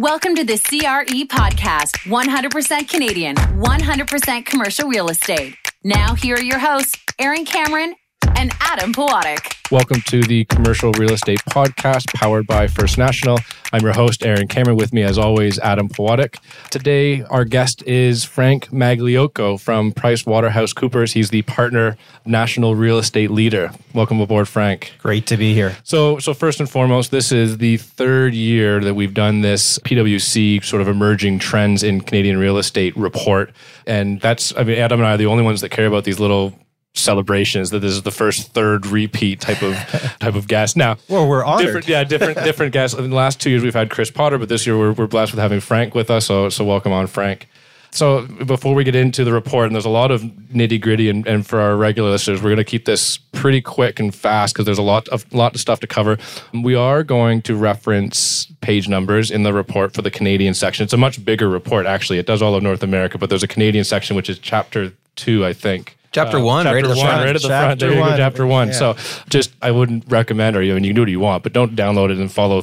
Welcome to the CRE podcast, 100% Canadian, 100% commercial real estate. Now here are your hosts, Erin Cameron and Adam Pawlik. Welcome to the Commercial Real Estate Podcast powered by First National. I'm your host, Erin Cameron. With me, as always, Adam Pawlik. Today, our guest is Frank Magliocco from PricewaterhouseCoopers. He's the partner national real estate leader. Welcome aboard, Frank. Great to be here. So first and foremost, this is the third year that we've done this PwC sort of emerging trends in Canadian real estate report. And that's, I mean, Adam and I are the only ones that care about these little celebrations, that this is the first third repeat type of guest. Now, well, we're honored. Different guests. In the last 2 years, we've had Chris Potter, but this year we're blessed with having Frank with us. So welcome on, Frank. So before we get into the report, and there's a lot of nitty gritty, and for our regular listeners, we're going to keep this pretty quick and fast because there's a lot of stuff to cover. We are going to reference page numbers in the report for the Canadian section. It's a much bigger report, actually. It does all of North America, but there's a Canadian section which is Chapter 2, I think. Chapter one, right at the front. There you go, Chapter one. Yeah. So just, I wouldn't recommend, or you can do what you want, but don't download it and follow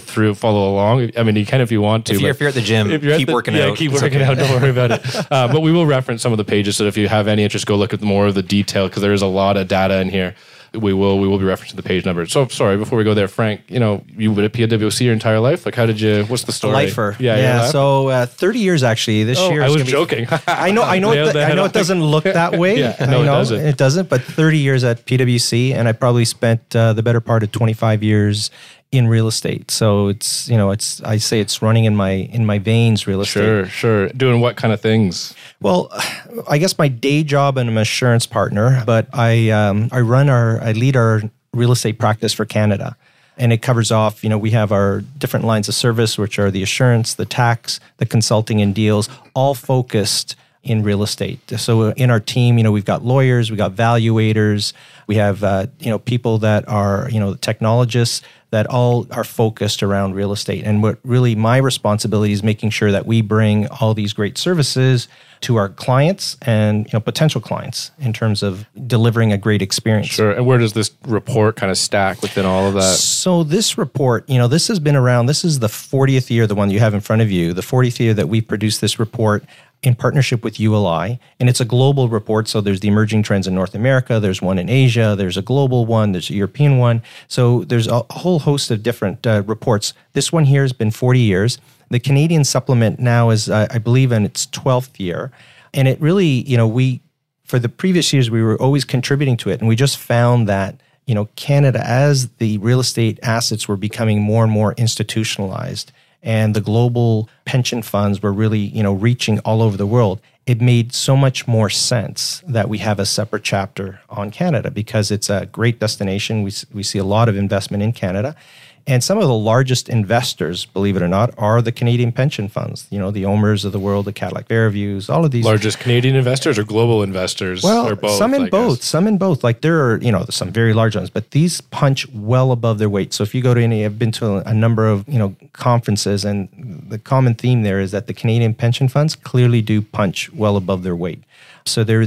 along. I mean, you can if you want to. If you're at the gym, keep working out. Yeah, keep working out. Don't worry about it. But we will reference some of the pages. So if you have any interest, go look at more of the detail because there is a lot of data in here. We will be referencing the page number. So sorry, before we go there, Frank, you've been at PwC your entire life. Like, how did you? What's the story? Lifer. Yeah. So 30 years actually. This year. I was joking. I know. I know it doesn't look that way. It doesn't. But 30 years at PwC, and I probably spent the better part of 25 years in real estate. So it's I say it's running in my veins. Real estate. Sure. Doing what kind of things? Well, I guess my day job, and I'm an assurance partner, but I lead our real estate practice for Canada, and it covers off. We have our different lines of service, which are the assurance, the tax, the consulting, and deals, all focused in real estate. So in our team, we've got lawyers, we've got valuators, we have people that are technologists. That all are focused around real estate. And what really my responsibility is making sure that we bring all these great services to our clients and potential clients in terms of delivering a great experience. Sure. And where does this report kind of stack within all of that? So this report, this has been around. This is the 40th year, the one you have in front of you, the 40th year that we produced this report in partnership with ULI. And it's a global report. So there's the emerging trends in North America. There's one in Asia. There's a global one. There's a European one. So there's a whole host of different reports. This one here has been 40 years. The Canadian supplement now is, I believe, in its 12th year. And it really, for the previous years, we were always contributing to it. And we just found that, Canada, as the real estate assets were becoming more and more institutionalized, and the global pension funds were really, reaching all over the world, it made so much more sense that we have a separate chapter on Canada because it's a great destination. We see a lot of investment in Canada. And some of the largest investors, believe it or not, are the Canadian pension funds. The OMERS of the world, the Cadillac Fairviews, all of these. Largest Canadian investors or global investors? Well, or both, some in both. Like there are, some very large ones, but these punch well above their weight. So if you go to I've been to a number of, conferences, and the common theme there is that the Canadian pension funds clearly do punch well above their weight. So they're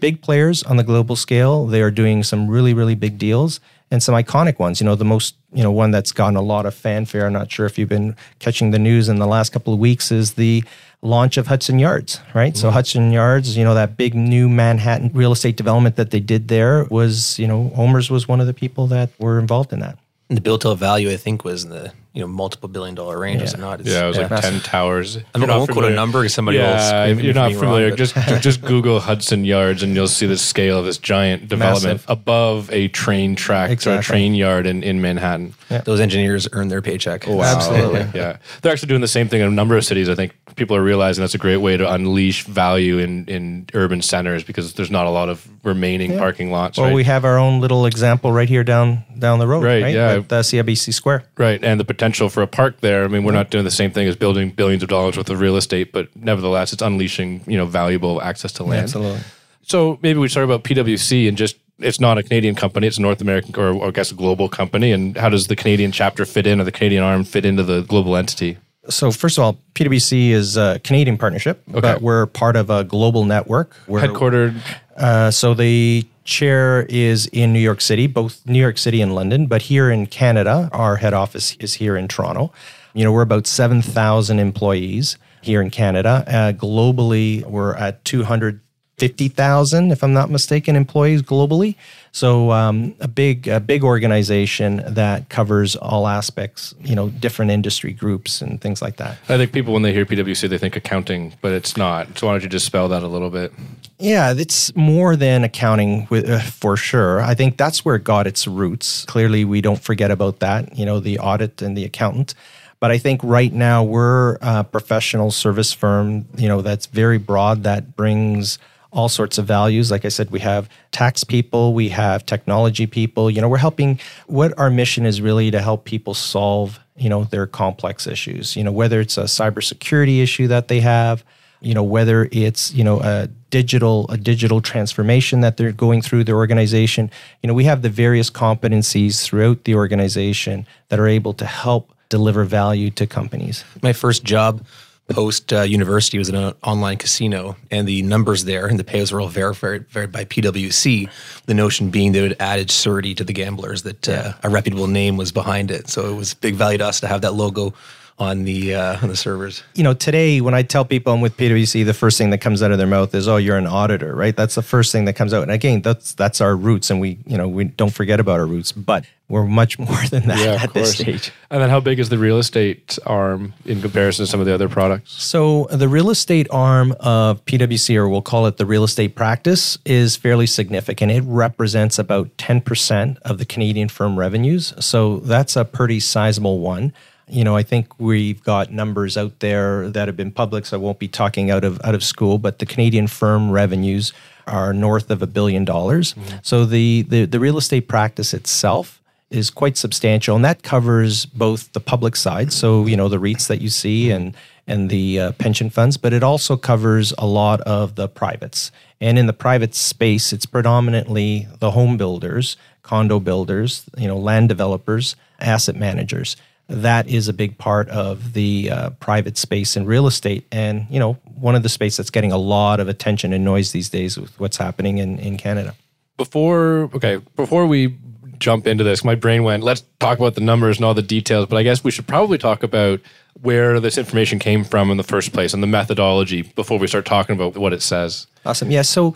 big players on the global scale. They are doing some really, really big deals. And some iconic ones, the most, one that's gotten a lot of fanfare. I'm not sure if you've been catching the news in the last couple of weeks is the launch of Hudson Yards, right? Mm-hmm. So Hudson Yards, that big new Manhattan real estate development that they did there was, OMERS was one of the people that were involved in that. And the build to value, I think, was in the multiple $1 billion range, was it not? It was like 10 towers. I won't quote a number because somebody else. You're not familiar. Wrong, just Google Hudson Yards and you'll see the scale of this giant development above a train track or a train yard in Manhattan. Yeah. Those engineers earn their paycheck. Wow. Absolutely. Yeah. They're actually doing the same thing in a number of cities. I think people are realizing that's a great way to unleash value in urban centers because there's not a lot of remaining parking lots. Well, we have our own little example right here down the road. Right? Yeah. At CIBC Square. Right. And the potential for a park there. I mean, we're not doing the same thing as building billions of dollars worth of real estate, but nevertheless, it's unleashing, valuable access to land. Absolutely. So maybe we start about PwC and just, it's not a Canadian company, it's a North American or I guess a global company. And how does the Canadian chapter fit in or the Canadian arm fit into the global entity? So first of all, PwC is a Canadian partnership, but we're part of a global network. We're headquartered. So the chair is in New York City, both New York City and London. But here in Canada, our head office is here in Toronto. You know, we're about 7,000 employees here in Canada. Globally, we're at 250,000, if I'm not mistaken, employees globally. So a big organization that covers all aspects, you know, different industry groups and things like that. I think people, when they hear PwC, they think accounting, but it's not. So why don't you dispel that a little bit? Yeah, it's more than accounting for sure. I think that's where it got its roots. Clearly, we don't forget about that, you know, the audit and the accountant. But I think right now we're a professional service firm, you know, that's very broad, that brings all sorts of values. Like I said, we have tax people, we have technology people, you know, we're helping, what our mission is really to help people solve, you know, their complex issues, you know, whether it's a cybersecurity issue that they have, you know, whether it's, you know, a digital transformation that they're going through their organization. You know, we have the various competencies throughout the organization that are able to help deliver value to companies. My first job post-university was in an online casino, and the numbers there and the payouts were all verified by PwC, the notion being they would added surety to the gamblers that a reputable name was behind it. So it was big value to us to have that logo on the servers. You know, today when I tell people I'm with PwC, the first thing that comes out of their mouth is, oh, you're an auditor, right? That's the first thing that comes out. And again, that's our roots, and we don't forget about our roots, but we're much more than that this stage. And then how big is the real estate arm in comparison to some of the other products? So the real estate arm of PwC, or we'll call it the real estate practice, is fairly significant. It represents about 10% of the Canadian firm revenues. So that's a pretty sizable one. You know, I think we've got numbers out there that have been public, so I won't be talking out of school, but the Canadian firm revenues are north of $1 billion. Mm-hmm. So the real estate practice itself is quite substantial, and that covers both the public side, so, you know, the REITs that you see and the pension funds, but it also covers a lot of the privates. And in the private space, it's predominantly the home builders, condo builders, you know, land developers, asset managers. That is a big part of the private space in real estate. And, you know, one of the space that's getting a lot of attention and noise these days with what's happening in Canada. Before we jump into this, my brain went, let's talk about the numbers and all the details, but I guess we should probably talk about where this information came from in the first place and the methodology before we start talking about what it says. Awesome. Yeah. So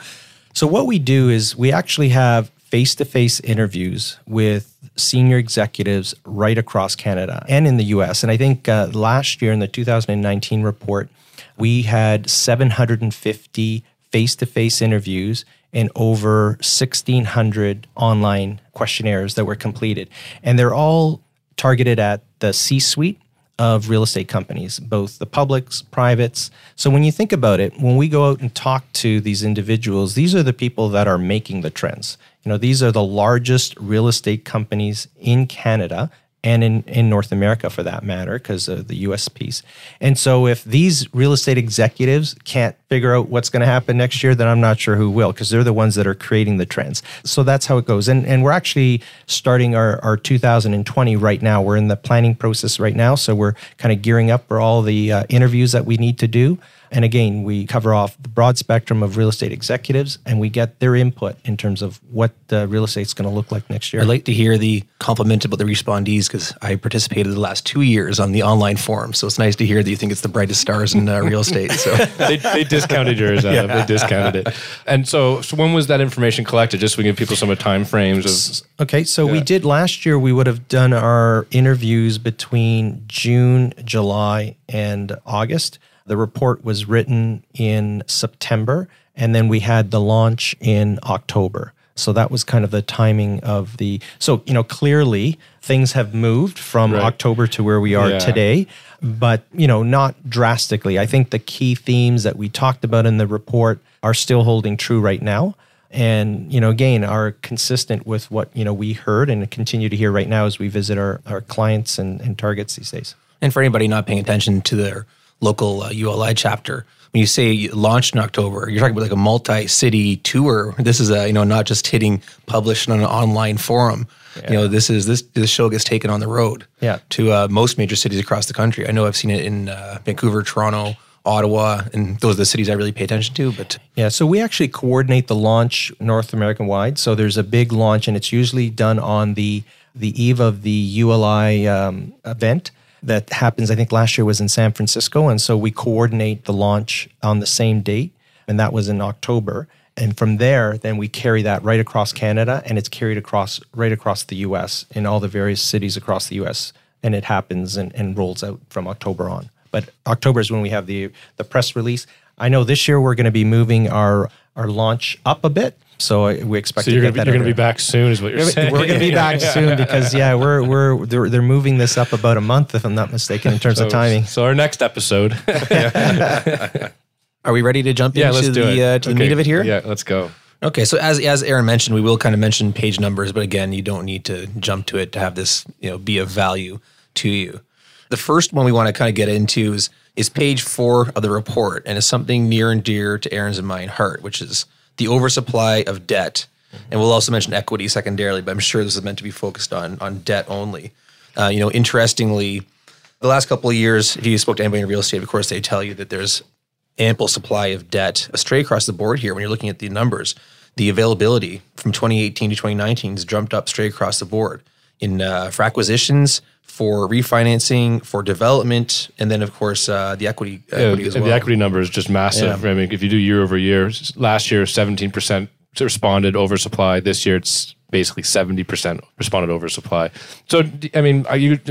what we do is we actually have face-to-face interviews with senior executives right across Canada and in the US. And I think last year in the 2019 report, we had 750 face-to-face interviews and over 1,600 online questionnaires that were completed. And they're all targeted at the C-suite of real estate companies, both the publics, privates. So when you think about it, when we go out and talk to these individuals, these are the people that are making the trends. You know, these are the largest real estate companies in Canada and in North America, for that matter, because of the US piece. And so if these real estate executives can't figure out what's going to happen next year, then I'm not sure who will, because they're the ones that are creating the trends. So that's how it goes. And we're actually starting our 2020 right now. We're in the planning process right now. So we're kind of gearing up for all the interviews that we need to do. And again, we cover off the broad spectrum of real estate executives, and we get their input in terms of what real estate's going to look like next year. I'd like to hear the compliment about the respondees, because I participated the last 2 years on the online forum. So it's nice to hear that you think it's the brightest stars in real estate. So they discounted yours. They discounted it. And so when was that information collected? Just so we give people some of time frames. We did last year, we would have done our interviews between June, July, and August. The report was written in September, and then we had the launch in October. So that was kind of the timing of clearly things have moved from October to where we are today, but, you know, not drastically. I think the key themes that we talked about in the report are still holding true right now. And, you know, again, are consistent with what, you know, we heard and continue to hear right now as we visit our clients and targets these days. And for anybody not paying attention to their local ULI chapter. When you say you launched in October, you're talking about like a multi-city tour. This is not just hitting publish on an online forum. Yeah. You know, this show gets taken on the road to most major cities across the country. I know I've seen it in Vancouver, Toronto, Ottawa, and those are the cities I really pay attention to. But yeah, so we actually coordinate the launch North American wide. So there's a big launch, and it's usually done on the eve of the ULI event. that happens, I think last year was in San Francisco. And so we coordinate the launch on the same date, and that was in October. And from there, then we carry that right across Canada, and it's carried across right across the U.S. in all the various cities across the U.S. And it happens and rolls out from October on. But October is when we have the press release. I know this year we're going to be moving our launch up a bit. So we expect to get that. You're going to be back soon is what you're saying. We're going to be back soon because, yeah, they're moving this up about a month, if I'm not mistaken, in terms of timing. So our next episode. Are we ready to jump into the meat of it here? Yeah, let's go. Okay, so as Erin mentioned, we will kind of mention page numbers, but again, you don't need to jump to it to have this, be of value to you. The first one we want to kind of get into is page 4 of the report, and it's something near and dear to Erin's and my heart, which is the oversupply of debt. And we'll also mention equity secondarily, but I'm sure this is meant to be focused on debt only. Interestingly, the last couple of years, if you spoke to anybody in real estate, of course, they tell you that there's ample supply of debt straight across the board here. When you're looking at the numbers, the availability from 2018 to 2019 has jumped up straight across the board for acquisitions, for refinancing, for development, and then, of course, the equity as well. The equity number is just massive. Yeah. I mean, if you do year over year, last year, 17% responded oversupply. This year, it's basically 70% responded oversupply. So, I mean,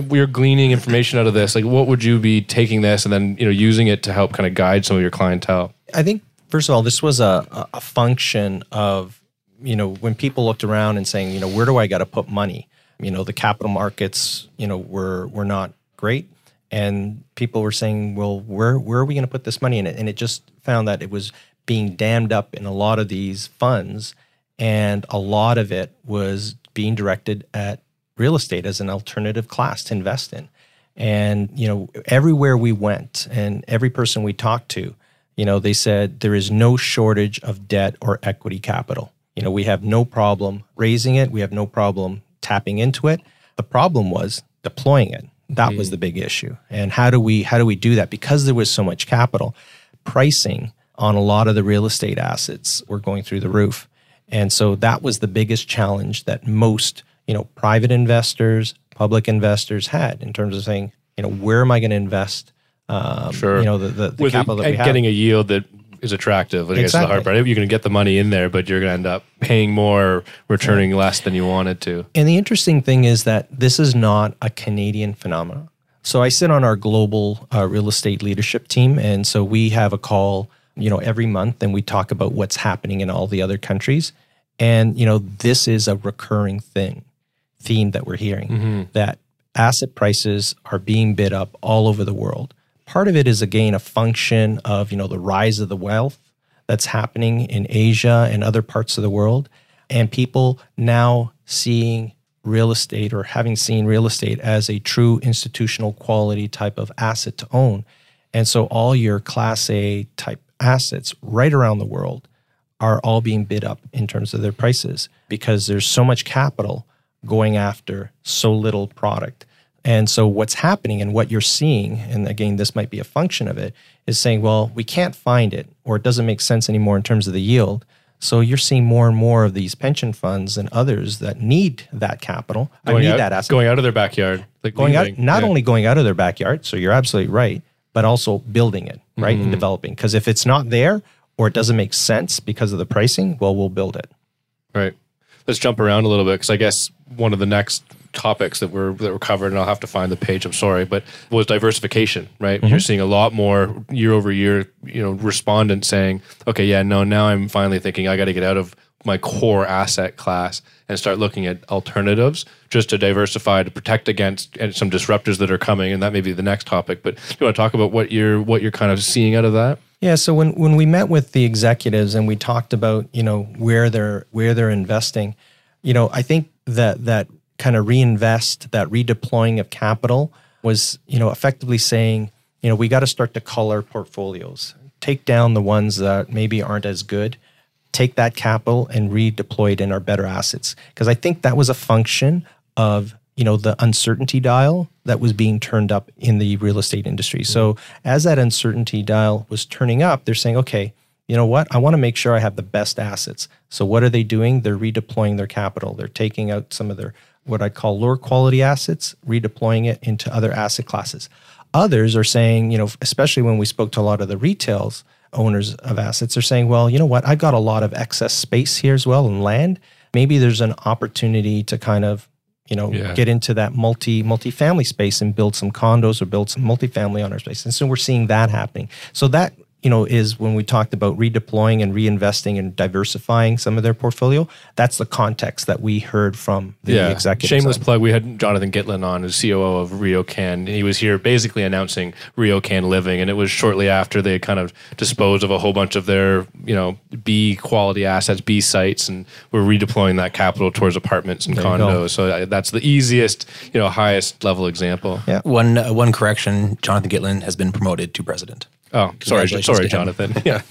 we're gleaning information out of this. Like, what would you be taking this and then, using it to help kind of guide some of your clientele? I think, first of all, this was a function of, when people looked around and saying, where do I got to put money? The capital markets, were not great. And people were saying, well, where are we going to put this money in it? And it just found that it was being dammed up in a lot of these funds. And a lot of it was being directed at real estate as an alternative class to invest in. And, everywhere we went and every person we talked to, they said there is no shortage of debt or equity capital. We have no problem raising it. We have no problem tapping into it. The problem was deploying it. That was the big issue. And how do we do that? Because there was so much capital, pricing on a lot of the real estate assets were going through the roof. And so that was the biggest challenge that most, private investors, public investors had in terms of saying, where am I going to invest? The capital that we have. Getting a yield that is attractive. Like, exactly. It's the hard part. You're going to get the money in there, but you're going to end up paying more, returning less than you wanted to. And the interesting thing is that this is not a Canadian phenomenon. So I sit on our global real estate leadership team. And so we have a call, every month, and we talk about what's happening in all the other countries. And, this is a recurring theme that we're hearing, that asset prices are being bid up all over the world. Part of it is, again, a function of, the rise of the wealth that's happening in Asia and other parts of the world, and people now seeing real estate or having seen real estate as a true institutional quality type of asset to own. And so all your Class A type assets right around the world are all being bid up in terms of their prices because there's so much capital going after so little product. And so what's happening and what you're seeing, and again, this might be a function of it, is saying, well, we can't find it, or it doesn't make sense anymore in terms of the yield. So you're seeing more and more of these pension funds and others that need that capital. That asset. Going out of their backyard. Like going out, not only going out of their backyard, so you're absolutely right, but also building it, right, and developing. Because if it's not there or it doesn't make sense because of the pricing, well, we'll build it. Right. Let's jump around a little bit because I guess one of the next topics that were covered, and I'll have to find the page, I'm sorry, but was diversification, right? You're seeing a lot more year over year, respondents saying, okay, yeah, no, now I'm finally thinking I got to get out of my core asset class and start looking at alternatives just to diversify, to protect against and some disruptors that are coming. And that may be the next topic, but do you want to talk about what you're kind of seeing out of that? Yeah. So when we met with the executives and we talked about, where they're investing, I think that kind of reinvest, that redeploying of capital was, effectively saying, we got to start to color portfolios, take down the ones that maybe aren't as good, take that capital and redeploy it in our better assets. Because I think that was a function of, the uncertainty dial that was being turned up in the real estate industry. So as that uncertainty dial was turning up, they're saying, okay, you know what? I want to make sure I have the best assets. So what are they doing? They're redeploying their capital. They're taking out some of their what I call lower quality assets, redeploying it into other asset classes. Others are saying, you know, especially when we spoke to a lot of the retail owners of assets, are saying, well, you know what, I've got a lot of excess space here as well and land. Maybe there's an opportunity to kind of, you know, get into that multi-family space and build some condos or build some multifamily on our space. And so we're seeing that happening. So that, you know, is when we talked about redeploying and reinvesting and diversifying some of their portfolio. That's the context that we heard from the executives. Shameless plug, we had Jonathan Gitlin on, who's COO of RioCan. He was here basically announcing RioCan Living, and it was shortly after they kind of disposed of a whole bunch of their, you know, B quality assets, B sites, and were redeploying that capital towards apartments and condos. So that's the easiest, you know, highest level example. Yeah. One correction, Jonathan Gitlin has been promoted to president. Oh, sorry, Jonathan. Yeah.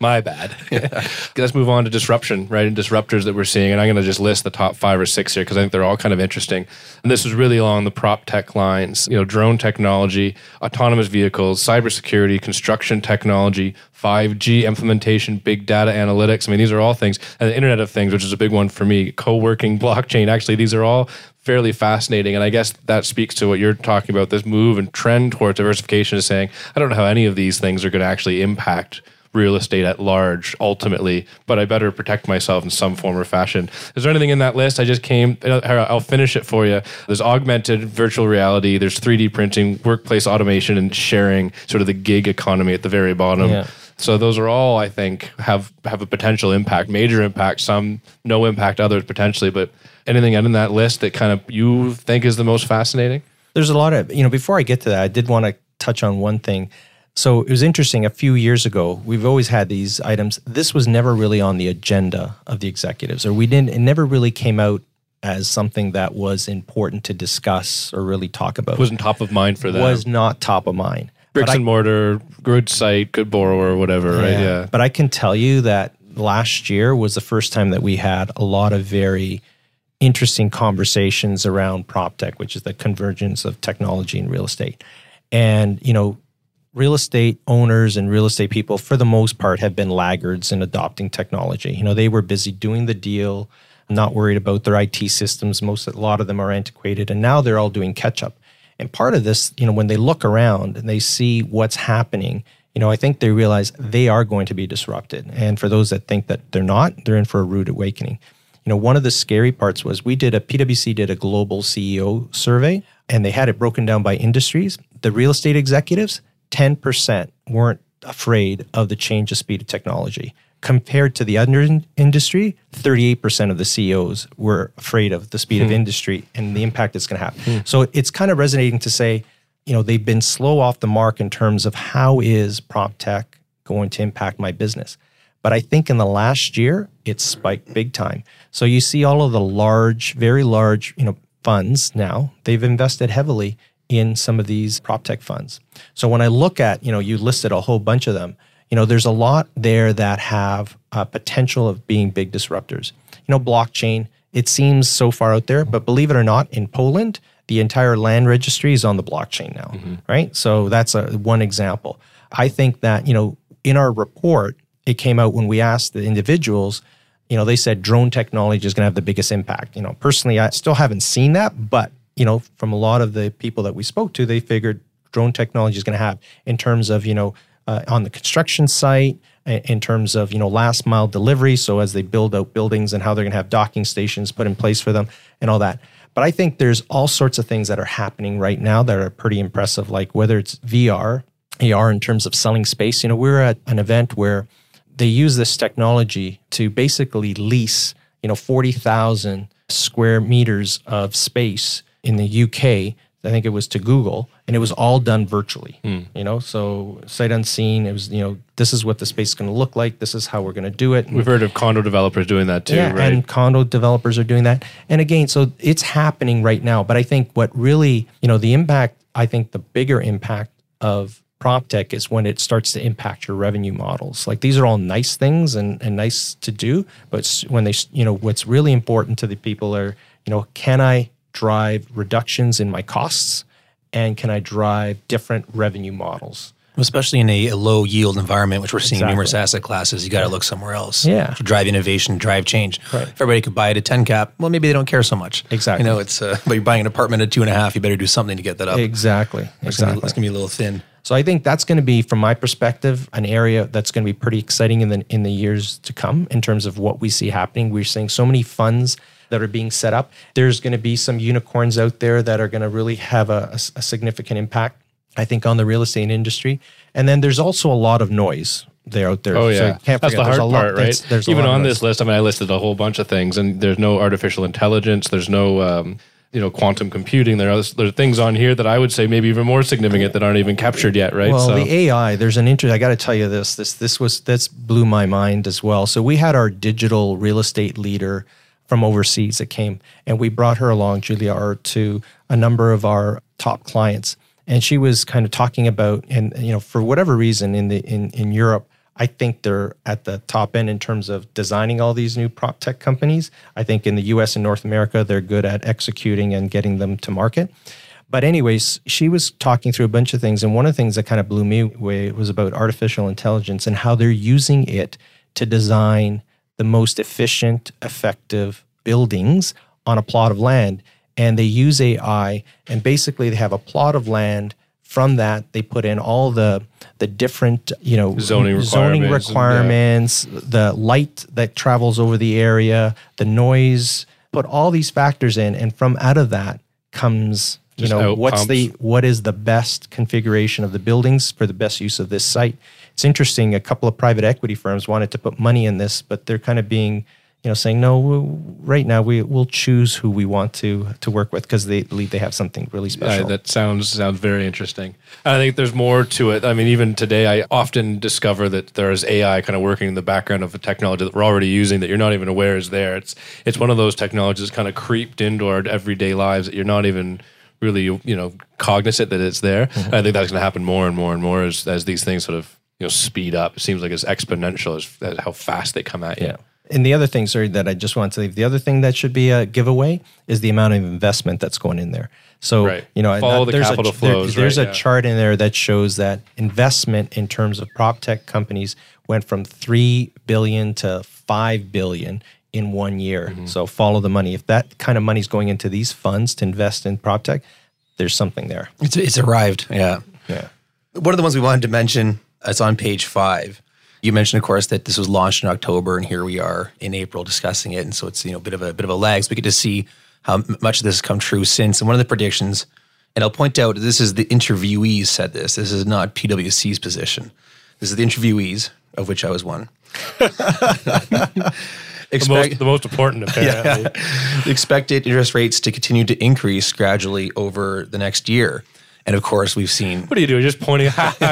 My bad. Yeah. Let's move on to disruption, right? And disruptors that we're seeing. And I'm going to just list the top 5 or 6 here because I think they're all kind of interesting. And this is really along the prop tech lines, you know, drone technology, autonomous vehicles, cybersecurity, construction technology, 5G implementation, big data analytics. I mean, these are all things. And the Internet of Things, which is a big one for me, co-working, blockchain. Actually, these are all fairly fascinating. And I guess that speaks to what you're talking about. This move and trend towards diversification is saying, I don't know how any of these things are going to actually impact real estate at large, ultimately, but I better protect myself in some form or fashion. Is there anything in that list? I'll finish it for you. There's augmented virtual reality, there's 3D printing, workplace automation, and sharing, sort of the gig economy at the very bottom. Yeah. So those are all, I think, have a potential impact, major impact, some no impact, others potentially, but anything in that list that kind of you think is the most fascinating? There's a lot of, you know, before I get to that, I did want to touch on one thing. So it was interesting, a few years ago, we've always had these items. This was never really on the agenda of the executives, or it never really came out as something that was important to discuss or really talk about. It wasn't top of mind for them. It was not top of mind. Bricks and mortar, good site, good borrower, whatever, right? Yeah. But I can tell you that last year was the first time that we had a lot of very interesting conversations around prop tech, which is the convergence of technology and real estate. And, you know, real estate owners and real estate people, for the most part, have been laggards in adopting technology. You know, they were busy doing the deal, not worried about their IT systems. A lot of them are antiquated, and now they're all doing catch-up. And part of this, you know, when they look around and they see what's happening, you know, I think they realize they are going to be disrupted. And for those that think that they're not, they're in for a rude awakening. You know, one of the scary parts was PwC did a global CEO survey, and they had it broken down by industries. The real estate executives, 10% weren't afraid of the change of speed of technology. Compared to the other industry, 38% of the CEOs were afraid of the speed of industry and the impact it's going to have. So it's kind of resonating to say, you know, they've been slow off the mark in terms of how is prop tech going to impact my business. But I think in the last year, it's spiked big time. So you see all of the large, very large, you know, funds now, they've invested heavily in some of these prop tech funds. So when I look at, you know, you listed a whole bunch of them, you know, there's a lot there that have a potential of being big disruptors. You know, blockchain, it seems so far out there, but believe it or not, in Poland, the entire land registry is on the blockchain now, right? So that's one example. I think that, you know, in our report, it came out when we asked the individuals, you know, they said drone technology is going to have the biggest impact. You know, personally, I still haven't seen that, but you know, from a lot of the people that we spoke to, they figured drone technology is going to have in terms of, you know, on the construction site, in terms of, you know, last mile delivery. So as they build out buildings and how they're going to have docking stations put in place for them and all that. But I think there's all sorts of things that are happening right now that are pretty impressive, like whether it's VR, AR in terms of selling space. You know, we were at an event where they use this technology to basically lease, you know, 40,000 square meters of space in the UK, I think it was to Google, and it was all done virtually, you know, so sight unseen. It was, you know, this is what the space is going to look like. This is how we're going to do it. We've heard of condo developers doing that too, right? And condo developers are doing that. And again, so it's happening right now. But I think what really, you know, the impact, I think the bigger impact of prop tech is when it starts to impact your revenue models. Like these are all nice things and nice to do, but when they, you know, what's really important to the people are, you know, can I drive reductions in my costs, and can I drive different revenue models? Especially in a low yield environment, which we're seeing in numerous asset classes, you got to look somewhere else. Yeah. To drive innovation, drive change. Right. If everybody could buy it at 10 cap, well, maybe they don't care so much. Exactly. You know, it's, but you're buying an apartment at 2.5, you better do something to get that up. Exactly. Exactly. It's going to be a little thin. So I think that's going to be, from my perspective, an area that's going to be pretty exciting in the years to come in terms of what we see happening. We're seeing so many funds that are being set up. There's going to be some unicorns out there that are going to really have a significant impact, I think, on the real estate industry. And then there's also a lot of noise there out there. Oh, yeah. So can't that's forget, the hard a part, lot, right? There's even on this list, I mean, I listed a whole bunch of things, and there's no artificial intelligence. There's no quantum computing. There are things on here that I would say maybe even more significant that aren't even captured yet, right? Well, the AI, there's an interest. I got to tell you this blew my mind as well. So we had our digital real estate leader from overseas that came, and we brought her along, Julia Art, to a number of our top clients. And she was kind of talking about, and for whatever reason in Europe, I think they're at the top end in terms of designing all these new prop tech companies. I think in the US and North America, they're good at executing and getting them to market. But anyways, she was talking through a bunch of things. And one of the things that kind of blew me away was about artificial intelligence and how they're using it to design the most efficient, effective buildings on a plot of land. And they use AI, and basically they have a plot of land. From that, they put in all the different zoning requirements, the light that travels over the area, the noise, put all these factors in, and from out of that comes what is the best configuration of the buildings for the best use of this site. It's interesting, a couple of private equity firms wanted to put money in this, but they're kind of being saying, no, right now we'll choose who we want to work with because they believe they have something really special. That sounds very interesting. I think there's more to it. I mean, even today, I often discover that there is AI kind of working in the background of a technology that we're already using that you're not even aware is there. It's one of those technologies kind of creeped into our everyday lives that you're not even really cognizant that it's there. Mm-hmm. I think that's going to happen more and more and more as these things sort of speed up. It seems like it's exponential as how fast they come at you. Yeah. And the other thing, sorry, that I just want to leave, the other thing that should be a giveaway is the amount of investment that's going in there. So, follow the capital flows. There's a chart in there that shows that investment in terms of prop tech companies went from $3 billion to $5 billion in 1 year. Mm-hmm. So follow the money. If that kind of money is going into these funds to invest in prop tech, there's something there. It's arrived. Yeah. Yeah. One of the ones we wanted to mention, it's on page 5. You mentioned, of course, that this was launched in October, and here we are in April discussing it, and so it's a bit of a lag. So we get to see how much of this has come true since. And one of the predictions, and I'll point out, this is the interviewees said this. This is not PwC's position. This is the interviewees, of which I was one. the most important, apparently. Yeah. Expected interest rates to continue to increase gradually over the next year. And of course, we've seen... What are you doing? Just pointing,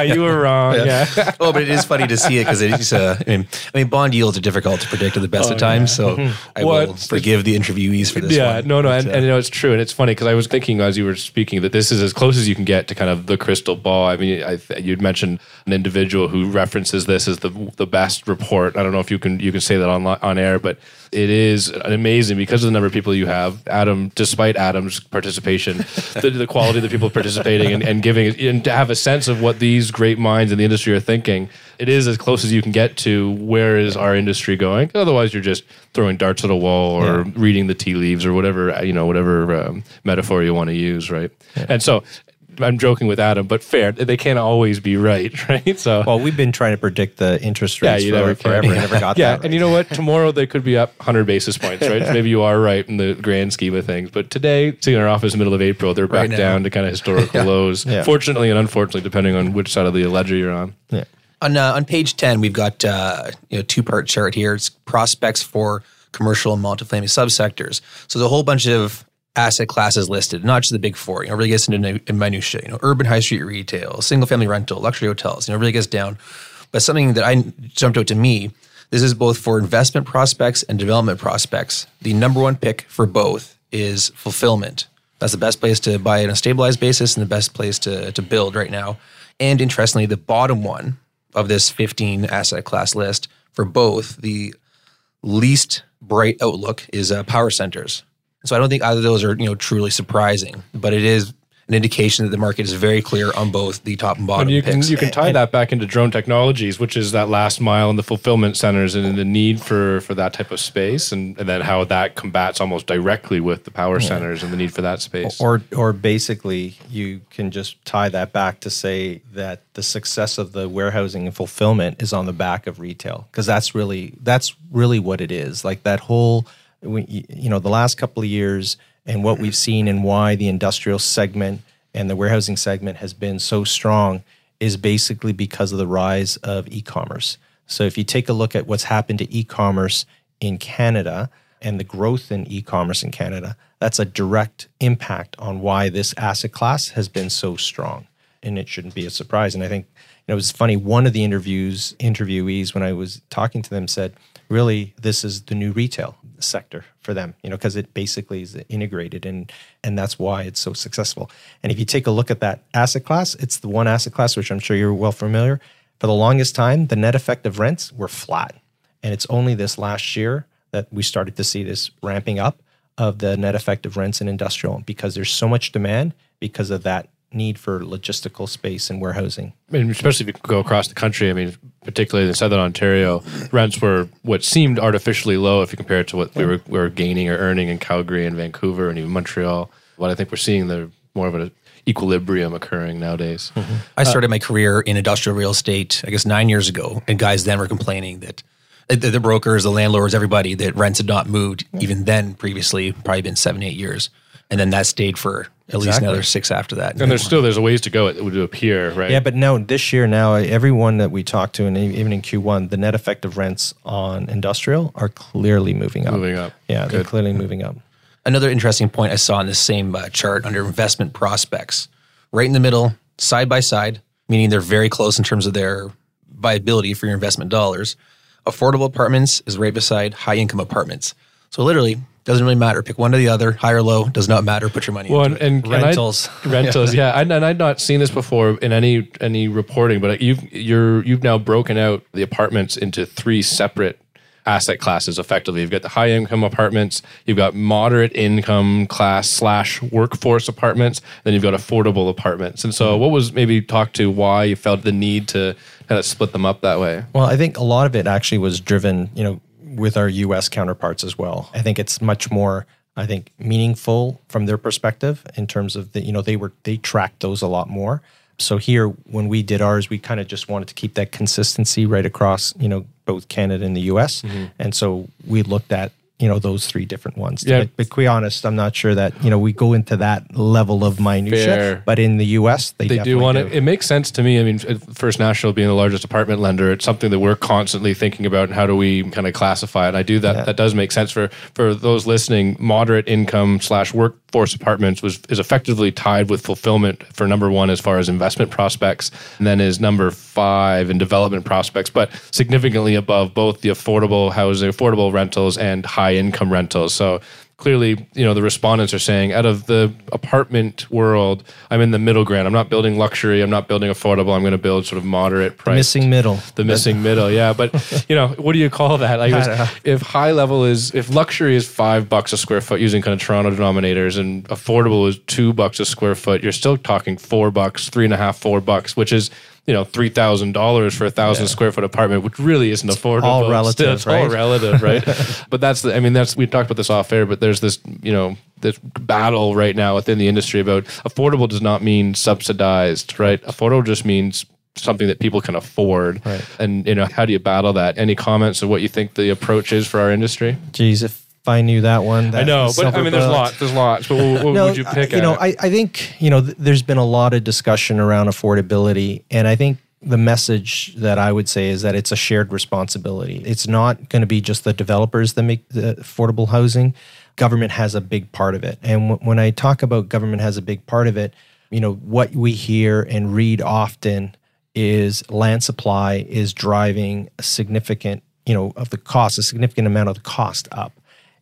you were wrong. Yeah. Oh, but it is funny to see it because it is... I mean, bond yields are difficult to predict at the best of times, so I will forgive the interviewees for this one. Yeah, no, and it's true. And it's funny because I was thinking as you were speaking that this is as close as you can get to kind of the crystal ball. I mean, you'd mentioned an individual who references this as the best report. I don't know if you can say that on air, but... It is amazing because of the number of people you have. Despite Adam's participation, the quality of the people participating and giving, and to have a sense of what these great minds in the industry are thinking, it is as close as you can get to where is our industry going. Otherwise, you're just throwing darts at a wall or reading the tea leaves or whatever, whatever metaphor you want to use, right? Yeah. And so... I'm joking with Adam, but fair. They can't always be right? So, well, we've been trying to predict the interest rates forever. Never got that right. And you know what? Tomorrow they could be up 100 basis points, right? Maybe you are right in the grand scheme of things. But today, seeing our office in the middle of April, they're back down to kind of historical lows, fortunately and unfortunately, depending on which side of the ledger you're on. Yeah. On page 10, we've got a two-part chart here. It's prospects for commercial and multifamily subsectors. So there's a whole bunch of asset classes listed, not just the big four, really gets into minutia, urban high street retail, single family rental, luxury hotels, really gets down. But something that jumped out to me, this is both for investment prospects and development prospects. The number one pick for both is fulfillment. That's the best place to buy on a stabilized basis and the best place to build right now. And interestingly, the bottom one of this 15 asset class list for both, the least bright outlook is power centers. So I don't think either of those are truly surprising, but it is an indication that the market is very clear on both the top and bottom picks. You can tie that back into drone technologies, which is that last mile and the fulfillment centers and the need for that type of space, and then how that combats almost directly with the power centers and the need for that space. Or basically, you can just tie that back to say that the success of the warehousing and fulfillment is on the back of retail, because that's really what it is. Like that whole, you know, the last couple of years and what we've seen and why the industrial segment and the warehousing segment has been so strong is basically because of the rise of e-commerce. So if you take a look at what's happened to e-commerce in Canada and the growth in e-commerce in Canada, that's a direct impact on why this asset class has been so strong. And it shouldn't be a surprise. And I think, you know, it was funny, one of the interviewees, when I was talking to them, said, really, this is the new retail sector for them, you know, because it basically is integrated, and that's why it's so successful. And if you take a look at that asset class, it's the one asset class, which I'm sure you're well familiar. For the longest time, the net effective rents were flat. And it's only this last year that we started to see this ramping up of the net effective rents in industrial, because there's so much demand because of that need for logistical space and warehousing. I mean, especially if you go across the country, I mean, particularly in Southern Ontario, rents were what seemed artificially low if you compare it to what we were gaining or earning in Calgary and Vancouver and even Montreal. But I think we're seeing the more of an equilibrium occurring nowadays. Mm-hmm. I started my career in industrial real estate, I guess 9 years ago, and guys then were complaining that the brokers, the landlords, everybody, that rents had not moved even then previously, probably been 7-8 years. And then that stayed for at least another 6 after that. And there's a ways to go, it would appear, right? Yeah, but no, this year now, everyone that we talked to, and even in Q1, the net effective rents on industrial are clearly moving up. Yeah, they're clearly moving up. Another interesting point I saw in this same chart under investment prospects, right in the middle, side by side, meaning they're very close in terms of their viability for your investment dollars. Affordable apartments is right beside high income apartments. So literally, doesn't really matter. Pick one or the other, high or low, does not matter. Put your money into it. And rentals, yeah. And I'd not seen this before in any reporting, but you've now broken out the apartments into 3 separate asset classes effectively. You've got the high income apartments, you've got moderate income class / workforce apartments, then you've got affordable apartments. And so what was maybe talk to why you felt the need to kind of split them up that way? Well, I think a lot of it actually was driven, you know, with our US counterparts as well. I think it's much more, I think, meaningful from their perspective in terms of the, you know, they tracked those a lot more. So here, when we did ours, we kind of just wanted to keep that consistency right across, you know, both Canada and the US. Mm-hmm. And so we looked at, you know, those 3 different ones. Yeah. But to be honest, I'm not sure that, you know, we go into that level of minutia. Fair. But in the US, they do want it. It makes sense to me. I mean, First National being the largest apartment lender, it's something that we're constantly thinking about, and how do we kind of classify it? I do that. Yeah. That does make sense for those listening. Moderate income / workforce apartments is effectively tied with fulfillment for number 1 as far as investment prospects, and then is number 5 in development prospects, but significantly above both the affordable housing, affordable rentals, and high income rentals. So clearly, you know, the respondents are saying, out of the apartment world, I'm in the middle ground. I'm not building luxury. I'm not building affordable. I'm going to build sort of moderate price. The missing middle. Yeah. But, you know, what do you call that? Like, if high level is, if luxury is $5 a square foot using kind of Toronto denominators, and affordable is $2 a square foot, you're still talking $4, $3.50, $4, which is, you know, $3,000 for a 1,000 square foot apartment, which really isn't affordable. It's all relative, right? But that's we talked about this off air, but there's this, you know, this battle right now within the industry about affordable does not mean subsidized, right? Affordable just means something that people can afford. Right. And, you know, how do you battle that? Any comments on what you think the approach is for our industry? Jeez, if I knew that one. I know, but I mean, there's lots. But what would you pick? You know, I think, you know, there's been a lot of discussion around affordability. And I think the message that I would say is that it's a shared responsibility. It's not going to be just the developers that make the affordable housing. Government has a big part of it. And when I talk about government has a big part of it, you know, what we hear and read often is land supply is driving a significant, you know, of the cost, a significant amount of the cost up.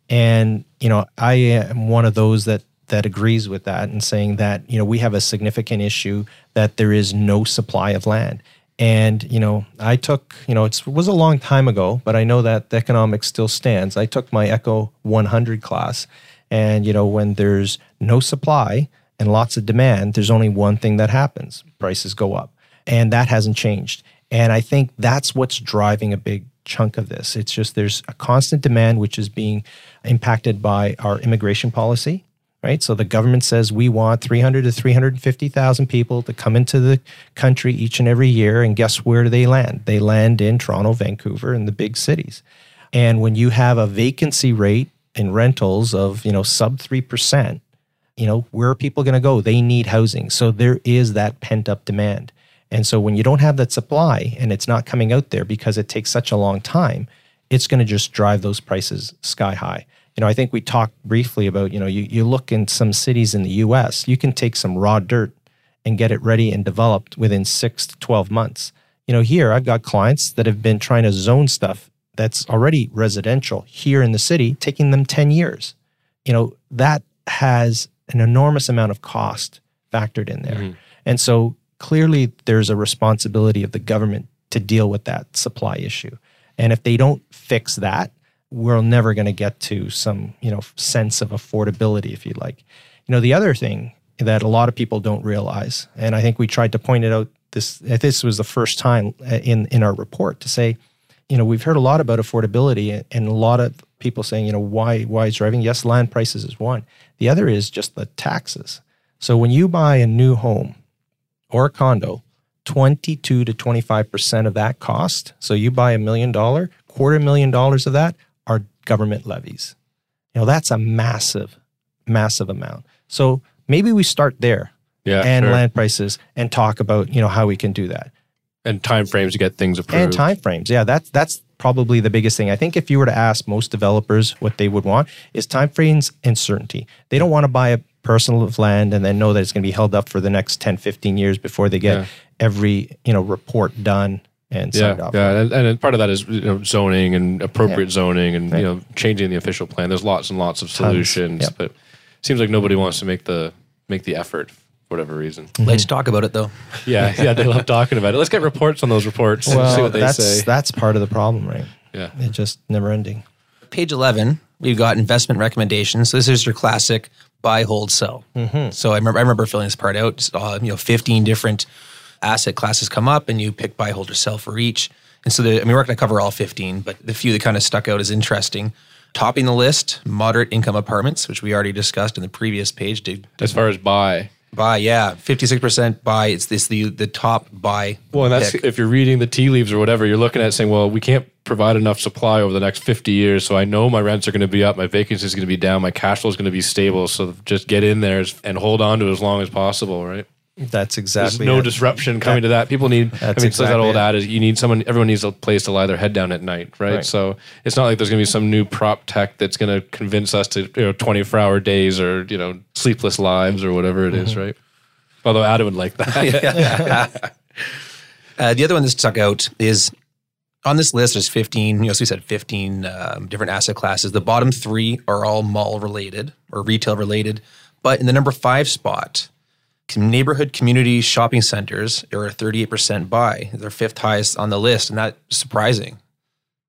And, you know, I am one of those that agrees with that, and saying that, you know, we have a significant issue that there is no supply of land. And, you know, I took, you know, it was a long time ago, but I know that the economics still stands. I took my Eco 100 class, and, you know, when there's no supply and lots of demand, there's only one thing that happens. Prices go up. And that hasn't changed. And I think that's what's driving a big chunk of this. It's just there's a constant demand, which is being impacted by our immigration policy, right? So the government says we want 300 to 350,000 people to come into the country each and every year. And guess where do they land? They land in Toronto, Vancouver, and the big cities. And when you have a vacancy rate in rentals of, sub 3%, where are people going to go? They need housing. So there is that pent-up demand. And so when you don't have that supply and it's not coming out there because it takes such a long time, it's going to just drive those prices sky high. I think we talked briefly about, you look in some cities in the US, you can take some raw dirt and get it ready and developed within 6 to 12 months. Here I've got clients that have been trying to zone stuff that's already residential here in the city, taking them 10 years. That has an enormous amount of cost factored in there. Mm-hmm. And so clearly, there's a responsibility of the government to deal with that supply issue. And if they don't fix that, we're never going to get to some, sense of affordability, if you like. The other thing that a lot of people don't realize, and I think we tried to point it out, this was the first time in our report to say, we've heard a lot about affordability and a lot of people saying, why is driving? Yes, land prices is one. The other is just the taxes. So when you buy a new home, or a condo, 22 to 25% of that cost. So you buy $1 million, $250,000 of that are government levies. That's a massive, massive amount. So maybe we start there land prices and talk about, how we can do that. And timeframes to get things approved. And timeframes. Yeah, that's probably the biggest thing. I think if you were to ask most developers what they would want is timeframes and certainty. They don't want to buy a personal of land and then know that it's going to be held up for the next 10, 15 years before they get every, report done and signed off. Yeah, and part of that is zoning and appropriate zoning and, changing the official plan. There's lots and lots of solutions, but it seems like nobody wants to make the effort. Whatever reason. Let's talk about it though. Yeah, they love talking about it. Let's get reports on those reports and see what they say. That's part of the problem, right? Yeah. It's just never ending. Page 11, we've got investment recommendations. So this is your classic buy, hold, sell. Mm-hmm. So I remember filling this part out, 15 different asset classes come up and you pick buy, hold, or sell for each. And so we're not going to cover all 15, but the few that kind of stuck out as interesting. Topping the list, moderate income apartments, which we already discussed in the previous page. As far as buy. Buy, yeah. 56% buy. It's the top buy. Well, and that's pick. If you're reading the tea leaves or whatever, you're looking at saying, well, we can't provide enough supply over the next 50 years. So I know my rents are going to be up. My vacancy is going to be down. My cash flow is going to be stable. So just get in there and hold on to it as long as possible, right? That's exactly There's no disruption coming to that. People need, so that old adage, you need someone, everyone needs a place to lie their head down at night, right? So it's not like there's going to be some new prop tech that's going to convince us to, 24-hour days or, sleepless lives or whatever it is, right? Although Adam would like that. The other one that stuck out is, on this list, there's 15, so we said 15 different asset classes. The bottom three are all mall-related or retail-related, but in the number 5 spot, neighborhood community shopping centers are a 38% buy. They're 5th highest on the list, and that's surprising.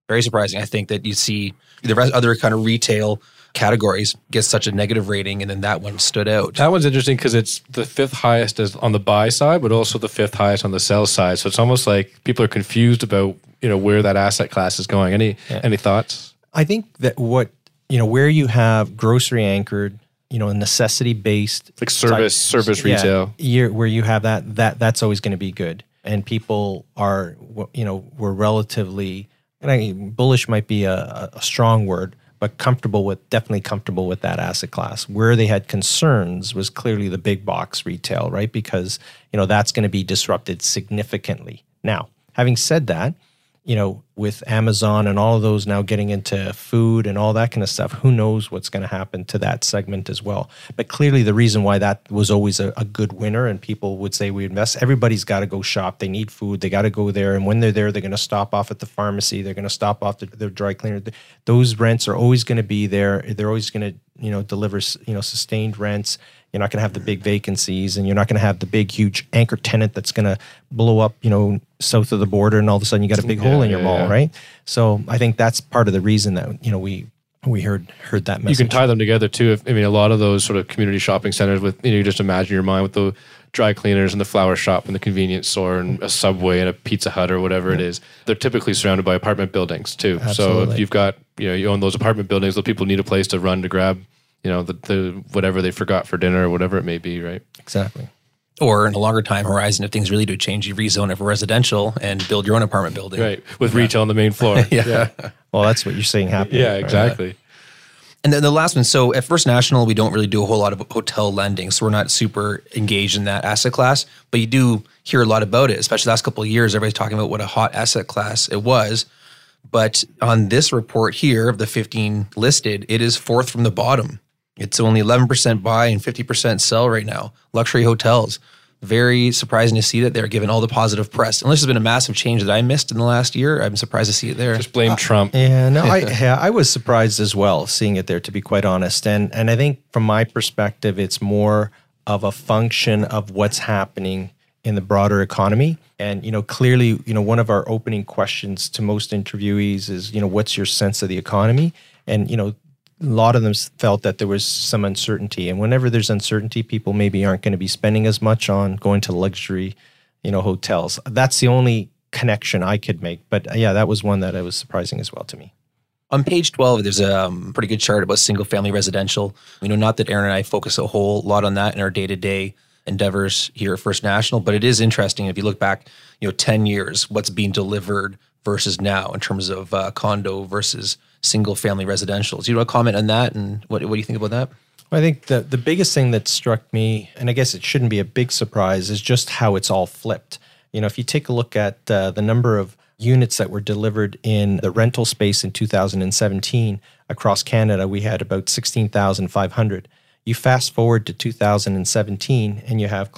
Very surprising. I think that you see the rest other kind of retail categories get such a negative rating, and then that one stood out. That one's interesting because it's the 5th highest is on the buy side, but also the 5th highest on the sell side. So it's almost like people are confused about where that asset class is going. Any thoughts? I think that where you have grocery anchored, necessity-based. Like service retail. Yeah, where you have that's always going to be good. And people are, we're relatively, bullish might be a strong word, but definitely comfortable with that asset class. Where they had concerns was clearly the big box retail, right? Because, that's going to be disrupted significantly. Now, having said that, with Amazon and all of those now getting into food and all that kind of stuff, who knows what's going to happen to that segment as well. But clearly the reason why that was always a good winner and people would say we invest, everybody's got to go shop. They need food. They got to go there. And when they're there, they're going to stop off at the pharmacy. They're going to stop off at their dry cleaner. Those rents are always going to be there. They're always going to, deliver, sustained rents. You're not going to have the big vacancies and you're not going to have the big, huge anchor tenant that's going to blow up, south of the border and all of a sudden you got a big hole in your mall, right? So I think that's part of the reason that, we We heard that message. You can tie them together too. If, I mean, a lot of those sort of community shopping centers with, you know, you just imagine your mind with the dry cleaners and the flower shop and the convenience store and a Subway and a Pizza Hut or whatever it is. They're typically surrounded by apartment buildings too. Absolutely. So if you've got, you know, you own those apartment buildings, the people need a place to run to grab, you know, the whatever they forgot for dinner or whatever it may be, right? Exactly. Or in a longer time horizon, if things really do change, you rezone it for residential and build your own apartment building. Right, with retail on the main floor. Yeah. Well, that's what you're seeing happening. Yeah, exactly. Right? And then the last one. So at First National, we don't really do a whole lot of hotel lending. So we're not super engaged in that asset class. But you do hear a lot about it, especially the last couple of years. Everybody's talking about what a hot asset class it was. But on this report here, of the 15 listed, it is fourth from the bottom. It's only 11% buy and 50% sell right now. Luxury hotels. Very surprising to see that they're given all the positive press. Unless there's been a massive change that I missed in the last year, I'm surprised to see it there. Just blame Trump. I was surprised as well seeing it there, to be quite honest. And I think from my perspective, it's more of a function of what's happening in the broader economy. And, you know, clearly, you know, one of our opening questions to most interviewees is, you know, what's your sense of the economy? And, you know, a lot of them felt that there was some uncertainty. And whenever there's uncertainty, people maybe aren't going to be spending as much on going to luxury, you know, hotels. That's the only connection I could make. But yeah, that was one that was surprising as well to me. On page 12, there's a pretty good chart about single family residential. You know, not that Erin and I focus a whole lot on that in our day-to-day endeavors here at First National, but it is interesting. If you look back, you know, 10 years, what's being delivered versus now in terms of condo versus single-family residentials. Do you want to comment on that, and what do you think about that? Well, I think the biggest thing that struck me, and I guess it shouldn't be a big surprise, is just how it's all flipped. You know, if you take a look at the number of units that were delivered in the rental space in 2017 across Canada, we had about 16,500. You fast forward to 2017, and you have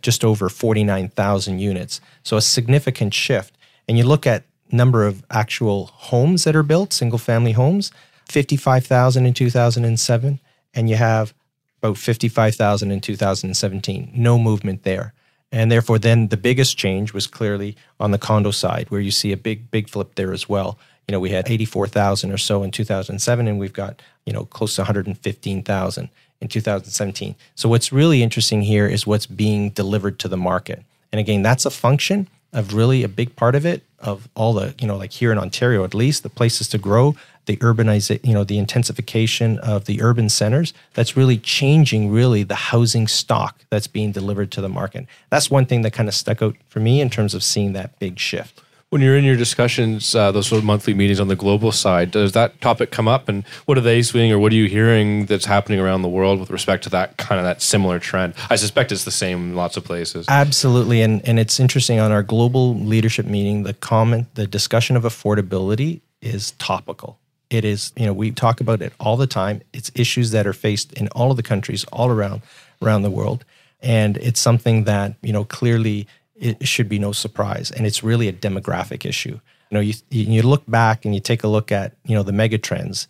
just over 49,000 units. So a significant shift. And you look at number of actual homes that are built, single-family homes, 55,000 in 2007, and you have about 55,000 in 2017. No movement there. And therefore, then the biggest change was clearly on the condo side, where you see a big, big flip there as well. You know, we had 84,000 or so in 2007, and we've got, you know, close to 115,000 in 2017. So what's really interesting here is what's being delivered to the market. And again, that's a function of really a big part of it, of all the, you know, like here in Ontario, at least, the places to grow, the urbanization, you know, the intensification of the urban centers, that's really changing really the housing stock that's being delivered to the market. That's one thing that kind of stuck out for me in terms of seeing that big shift. When you're in your discussions, those sort of monthly meetings on the global side, does that topic come up, and what are they seeing, or what are you hearing that's happening around the world with respect to that kind of that similar trend? I suspect it's the same in lots of places. Absolutely, and it's interesting. On our global leadership meeting, the discussion of affordability is topical. It is, you know, we talk about it all the time. It's issues that are faced in all of the countries all around the world, and it's something that, you know, clearly it should be no surprise. And it's really a demographic issue. You know, you look back and you take a look at, you know, the megatrends,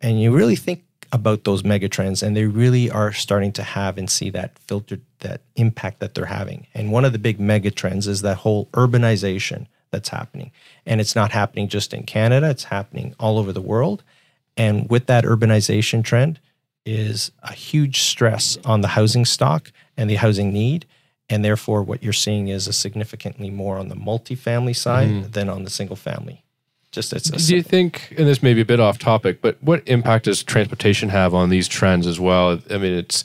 and you really think about those megatrends, and they really are starting to have and see that filtered, that impact that they're having. And one of the big megatrends is that whole urbanization that's happening. And it's not happening just in Canada, it's happening all over the world. And with that urbanization trend is a huge stress on the housing stock and the housing need. And therefore, what you're seeing is a significantly more on the multifamily side than on the single family. Do you think, and this may be a bit off topic, but what impact does transportation have on these trends as well? I mean, it's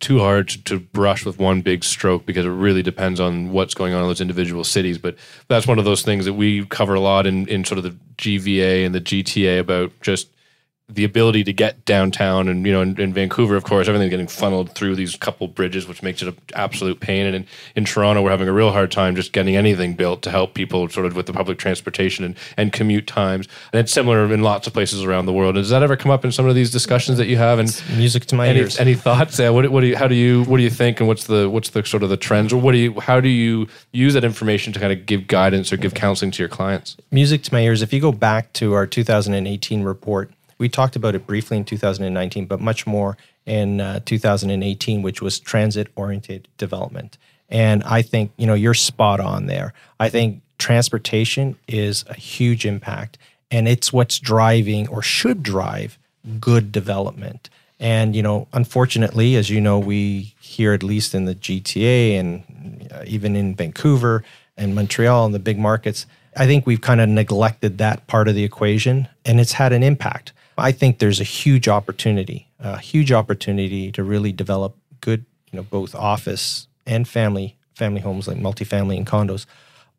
too hard to brush with one big stroke, because it really depends on what's going on in those individual cities. But that's one of those things that we cover a lot in sort of the GVA and the GTA, about just the ability to get downtown. And, you know, in Vancouver, of course, everything's getting funneled through these couple bridges, which makes it an absolute pain. And in Toronto, we're having a real hard time just getting anything built to help people sort of with the public transportation and commute times. And it's similar in lots of places around the world. And does that ever come up in some of these discussions that you have? And it's music to my ears. Any thoughts? Yeah, what do you think? And what's the sort of the trends? Or how do you use that information to kind of give guidance or give counseling to your clients? Music to my ears. If you go back to our 2018 report, we talked about it briefly in 2019, but much more in 2018, which was transit-oriented development. And I think, you know, you're spot on there. I think transportation is a huge impact. and it's what's driving or should drive good development. And, you know, unfortunately, as you know, we here, at least in the GTA and even in Vancouver and Montreal and the big markets, I think we've kind of neglected that part of the equation, and it's had an impact. I think there's a huge opportunity to really develop good, you know, both office and family homes, like multifamily and condos,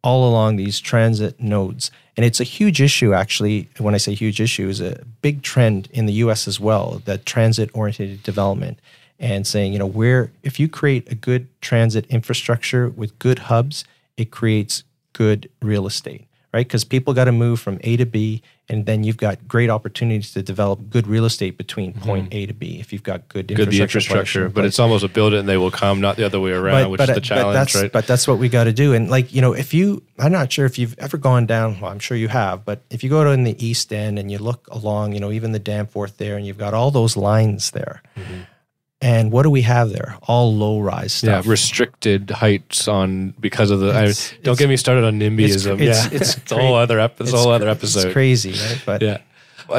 all along these transit nodes. And it's a huge issue, actually. When I say huge issue, is a big trend in the US as well, that transit-oriented development, and saying, you know, where if you create a good transit infrastructure with good hubs, it creates good real estate, right? Because people got to move from A to B, and then you've got great opportunities to develop good real estate between point A to B if you've got good infrastructure. But it's almost a build it and they will come, not the other way around, which is the challenge, right? But that's what we got to do. And like, you know, I'm not sure if you've ever gone down, well, I'm sure you have, but if you go to in the East End and you look along, you know, even the Danforth there, and you've got all those lines there. Mm-hmm. And what do we have there? All low-rise stuff. Yeah, restricted heights because of the... don't get me started on NIMBYism. It's a whole other episode. It's crazy, right? But yeah.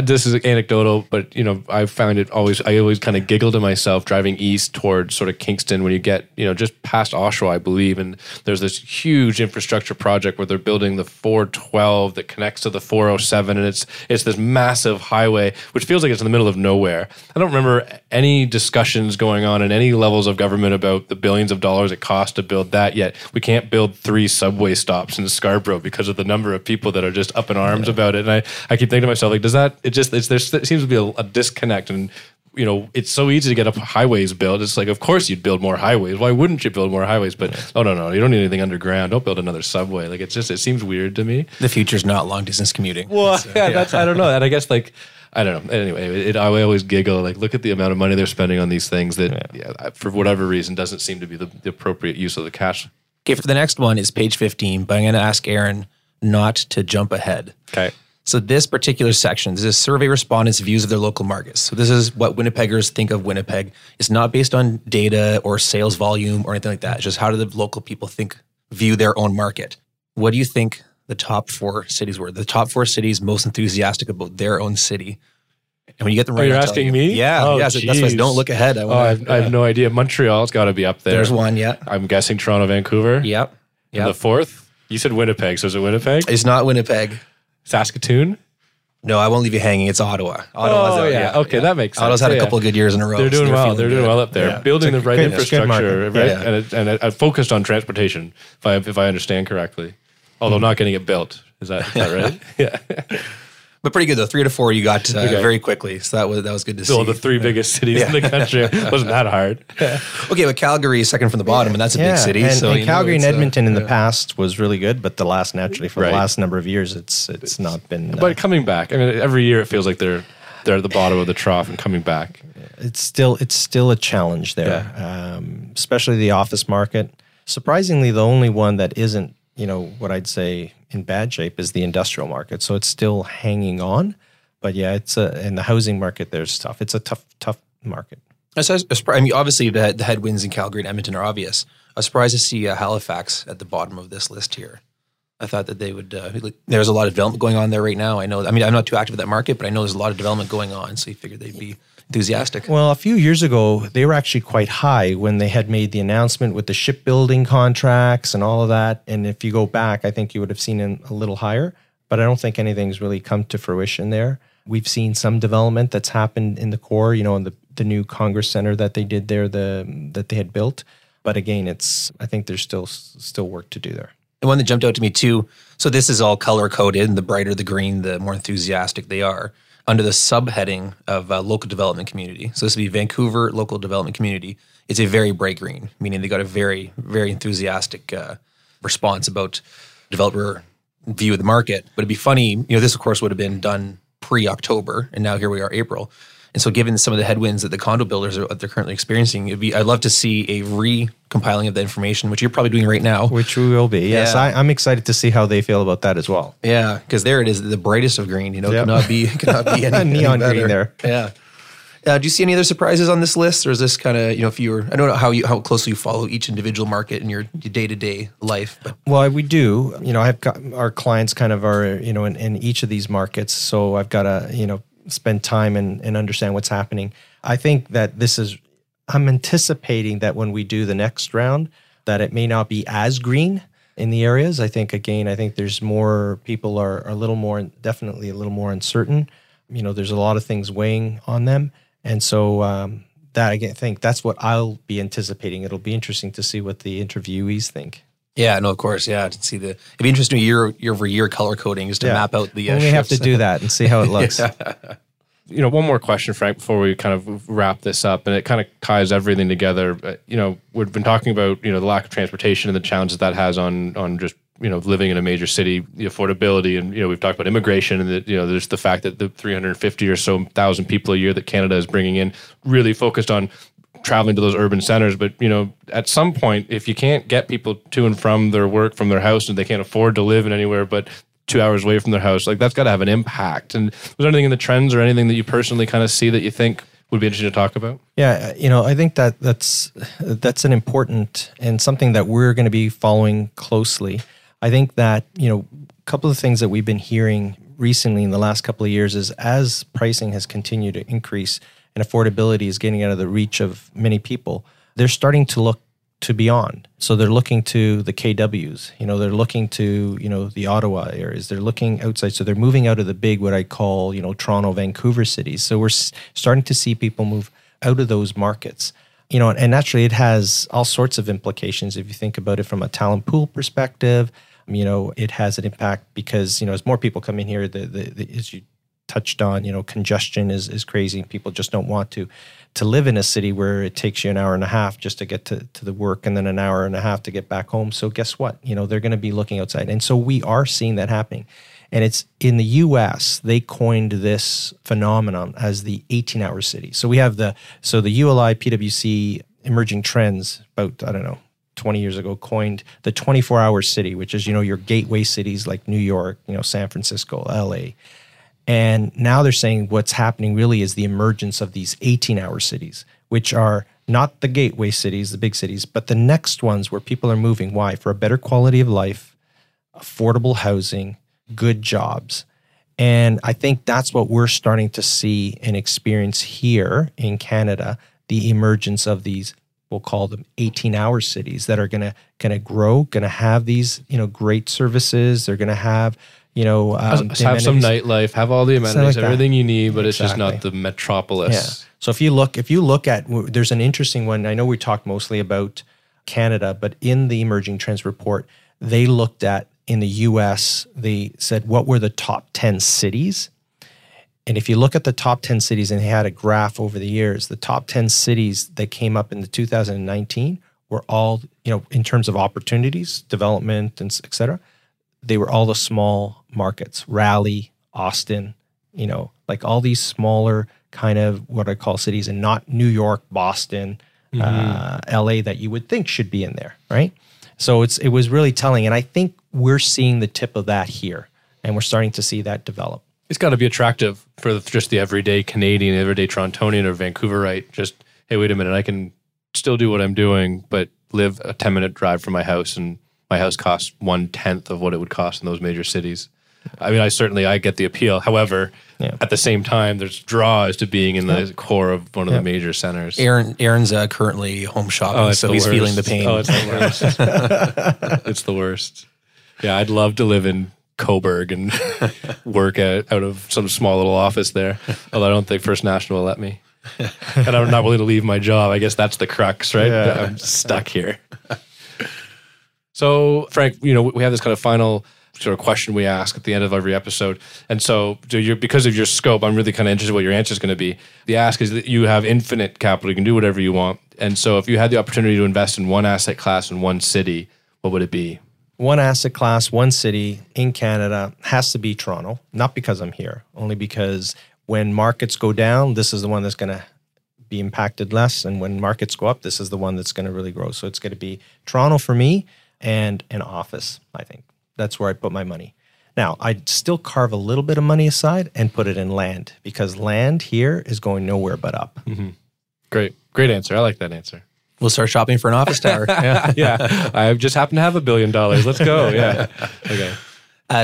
This is anecdotal, but you know, I found it I always kind of giggle to myself driving east towards sort of Kingston when you get, you know, just past Oshawa, I believe, and there's this huge infrastructure project where they're building the 412 that connects to the 407, and it's this massive highway, which feels like it's in the middle of nowhere. I don't remember any discussions going on in any levels of government about the billions of dollars it costs to build that, yet we can't build 3 subway stops in Scarborough because of the number of people that are just up in arms about it. And I keep thinking to myself, like, does that... There seems to be a disconnect, and you know, it's so easy to get up highways built. It's like, of course you'd build more highways. Why wouldn't you build more highways? But oh no, you don't need anything underground. Don't build another subway. Like it seems weird to me. The future's not long distance commuting. Well, I don't know. And I guess I don't know. Anyway, I always giggle. Like, look at the amount of money they're spending on these things that, for whatever reason, doesn't seem to be the appropriate use of the cash. Okay, for the next one is page 15, but I'm going to ask Erin not to jump ahead. Okay. So this particular section, this is survey respondents' views of their local markets. So this is what Winnipeggers think of Winnipeg. It's not based on data or sales volume or anything like that. It's just how do the local people view their own market. What do you think the top 4 cities were? The top 4 cities most enthusiastic about their own city. And when you get them right, you're asking me? Yeah. Oh, yeah, so that's why I don't look ahead. I have no idea. Montreal's got to be up there. There's one, yeah. I'm guessing Toronto, Vancouver. Yep. And the 4th? You said Winnipeg, so is it Winnipeg? It's not Winnipeg. Saskatoon? No, I won't leave you hanging. It's Ottawa. That makes sense. Ottawa's had a couple of good years in a row. They're doing well. They're doing well up there. Yeah. Building the right infrastructure, right? Yeah. And focused on transportation, if I understand correctly. Although not getting it built. Is that right? Yeah. But pretty good, though. 3 to 4 you got very quickly. So that was good to see. So the 3 biggest cities in the country. Wasn't that hard. Okay, but Calgary is second from the bottom, and that's a big city. And Calgary and Edmonton in the past was really good, but the last number of years, it's not been... But coming back, I mean, every year it feels like they're at the bottom of the trough and coming back. It's still a challenge there, especially the office market. Surprisingly, the only one that isn't, you know, what I'd say... in bad shape is the industrial market. So it's still hanging on, but and the housing market there's tough. It's a tough market. I mean, obviously the headwinds in Calgary and Edmonton are obvious. I was surprised to see Halifax at the bottom of this list here. I thought that they would, there's a lot of development going on there right now. I know, I mean, I'm not too active in that market, but I know there's a lot of development going on. So you figured they'd be enthusiastic. Well, a few years ago, they were actually quite high when they had made the announcement with the shipbuilding contracts and all of that. And if you go back, I think you would have seen them a little higher, but I don't think anything's really come to fruition there. We've seen some development that's happened in the core, you know, in the new Congress Center that they did there, that they had built. But again, I think there's still work to do there. And one that jumped out to me too, so this is all color-coded, and the brighter the green, the more enthusiastic they are, under the subheading of local development community. So this would be Vancouver local development community. It's a very bright green, meaning they got a very, very enthusiastic response about developer view of the market. But it'd be funny, you know, this of course would have been done pre-October, and now here we are, April. And so given some of the headwinds that the condo builders are currently experiencing, I'd love to see a recompiling of the information, which you're probably doing right now. Which we will be, yes. Yeah. I'm excited to see how they feel about that as well. Yeah, because there it is, the brightest of green, you know, cannot be any neon better. Green there. Yeah. Do you see any other surprises on this list, or is this kind of, you know, if you were, I don't know how closely you follow each individual market in your day-to-day life. But. Well, we do. You know, I've got our clients kind of are, you know, in each of these markets. So I've got to, you know, spend time and understand what's happening. I think that I'm anticipating that when we do the next round, that it may not be as green in the areas. I think there's more people are a little more, definitely a little more uncertain. You know, there's a lot of things weighing on them. And so that, again, I think that's what I'll be anticipating. It'll be interesting to see what the interviewees think. Yeah, no, of course. Yeah, to see it'd be interesting year over year color coding is to map out the shifts. We have to do that and see how it looks. Yeah. You know, one more question, Frank, before we kind of wrap this up, and it kind of ties everything together. You know, we've been talking about, you know, the lack of transportation and the challenges that has on just, you know, living in a major city, the affordability, and, you know, we've talked about immigration and the, you know, there's the fact that the 350 or so thousand people a year that Canada is bringing in, really focused on traveling to those urban centers. But, you know, at some point, if you can't get people to and from their work, from their house, and they can't afford to live in anywhere but 2 hours away from their house, like, that's got to have an impact. And was there anything in the trends or anything that you personally kind of see that you think would be interesting to talk about? Yeah, you know, I think that that's an important and something that we're going to be following closely. I think that, you know, a couple of things that we've been hearing recently in the last couple of years is, as pricing has continued to increase and affordability is getting out of the reach of many people, they're starting to look to beyond. So they're looking to the KWs, you know, they're looking to, you know, the Ottawa areas, they're looking outside. So they're moving out of the big, what I call, you know, Toronto, Vancouver cities. So we're starting to see people move out of those markets, you know, and naturally it has all sorts of implications. If you think about it from a talent pool perspective, you know, it has an impact because, you know, as more people come in here, as you touched on, you know, congestion is crazy. People just don't want to live in a city where it takes you an hour and a half just to get to the work and then an hour and a half to get back home. So guess what? You know, they're going to be looking outside. And so we are seeing that happening. And it's in the US, they coined this phenomenon as the 18-hour city. So we have the ULI PwC emerging trends about, I don't know, 20 years ago coined the 24-hour city, which is, you know, your gateway cities like New York, you know, San Francisco, LA. And now they're saying what's happening really is the emergence of these 18-hour cities, which are not the gateway cities, the big cities, but the next ones where people are moving. Why? For a better quality of life, affordable housing, good jobs. And I think that's what we're starting to see and experience here in Canada, the emergence of these, we'll call them 18-hour cities that are going to grow, going to have these, you know, great services. They're going to have, you know, have some nightlife, have all the amenities, like everything you need, but exactly. It's just not the metropolis. Yeah. So if you look at, there's an interesting one. I know we talked mostly about Canada, but in the emerging trends report, they looked at, in the US, they said, what were the top 10 cities? And if you look at the top 10 cities, and they had a graph over the years, the top 10 cities that came up in the 2019 were all, you know, in terms of opportunities, development, and et cetera, they were all the small markets, Raleigh, Austin, you know, like all these smaller kind of what I call cities, and not New York, Boston, LA that you would think should be in there, right? So it was really telling. And I think we're seeing the tip of that here, and we're starting to see that develop. It's got to be attractive for just the everyday Canadian, everyday Torontonian or Vancouverite. Just, hey, wait a minute, I can still do what I'm doing, but live a 10-minute drive from my house, and my house costs 1/10 of what it would cost in those major cities. I mean, I get the appeal. However, at the same time, there's draws to being in the core of one of the major centers. Aaron's currently home shopping, so he's feeling the pain. Oh, it's the worst. It's the worst. Yeah, I'd love to live in Coburg and work out of some small little office there, although I don't think First National will let me. And I'm not willing to leave my job. I guess that's the crux, right? Yeah. I'm stuck here. So, Frank, you know, we have this kind of final sort of question we ask at the end of every episode. And so, because of your scope, I'm really kind of interested what your answer is going to be. The ask is that you have infinite capital. You can do whatever you want. And so if you had the opportunity to invest in one asset class in one city, what would it be? One asset class, one city in Canada has to be Toronto. Not because I'm here, only because when markets go down, this is the one that's going to be impacted less. And when markets go up, this is the one that's going to really grow. So it's going to be Toronto for me. And an office, I think. That's where I put my money. Now, I'd still carve a little bit of money aside and put it in land, because land here is going nowhere but up. Mm-hmm. Great. Great answer. I like that answer. We'll start shopping for an office tower. Yeah. I just happen to have $1 billion. Let's go. Yeah. Okay.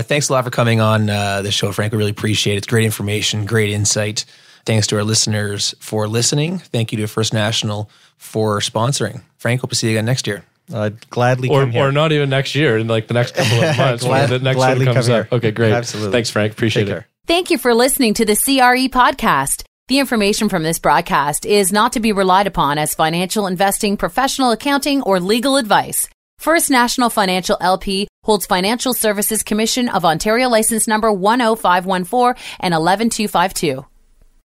Thanks a lot for coming on the show, Frank. We really appreciate it. It's great information, great insight. Thanks to our listeners for listening. Thank you to First National for sponsoring. Frank, hope to see you again next year. I'd gladly come here. Or not even next year, in like the next couple of months when the next one comes up. Okay, great. Absolutely. Thanks, Frank. Appreciate it. Thank you for listening to the CRE podcast. The information from this broadcast is not to be relied upon as financial investing, professional accounting, or legal advice. First National Financial LP holds Financial Services Commission of Ontario license number 10514 and 11252.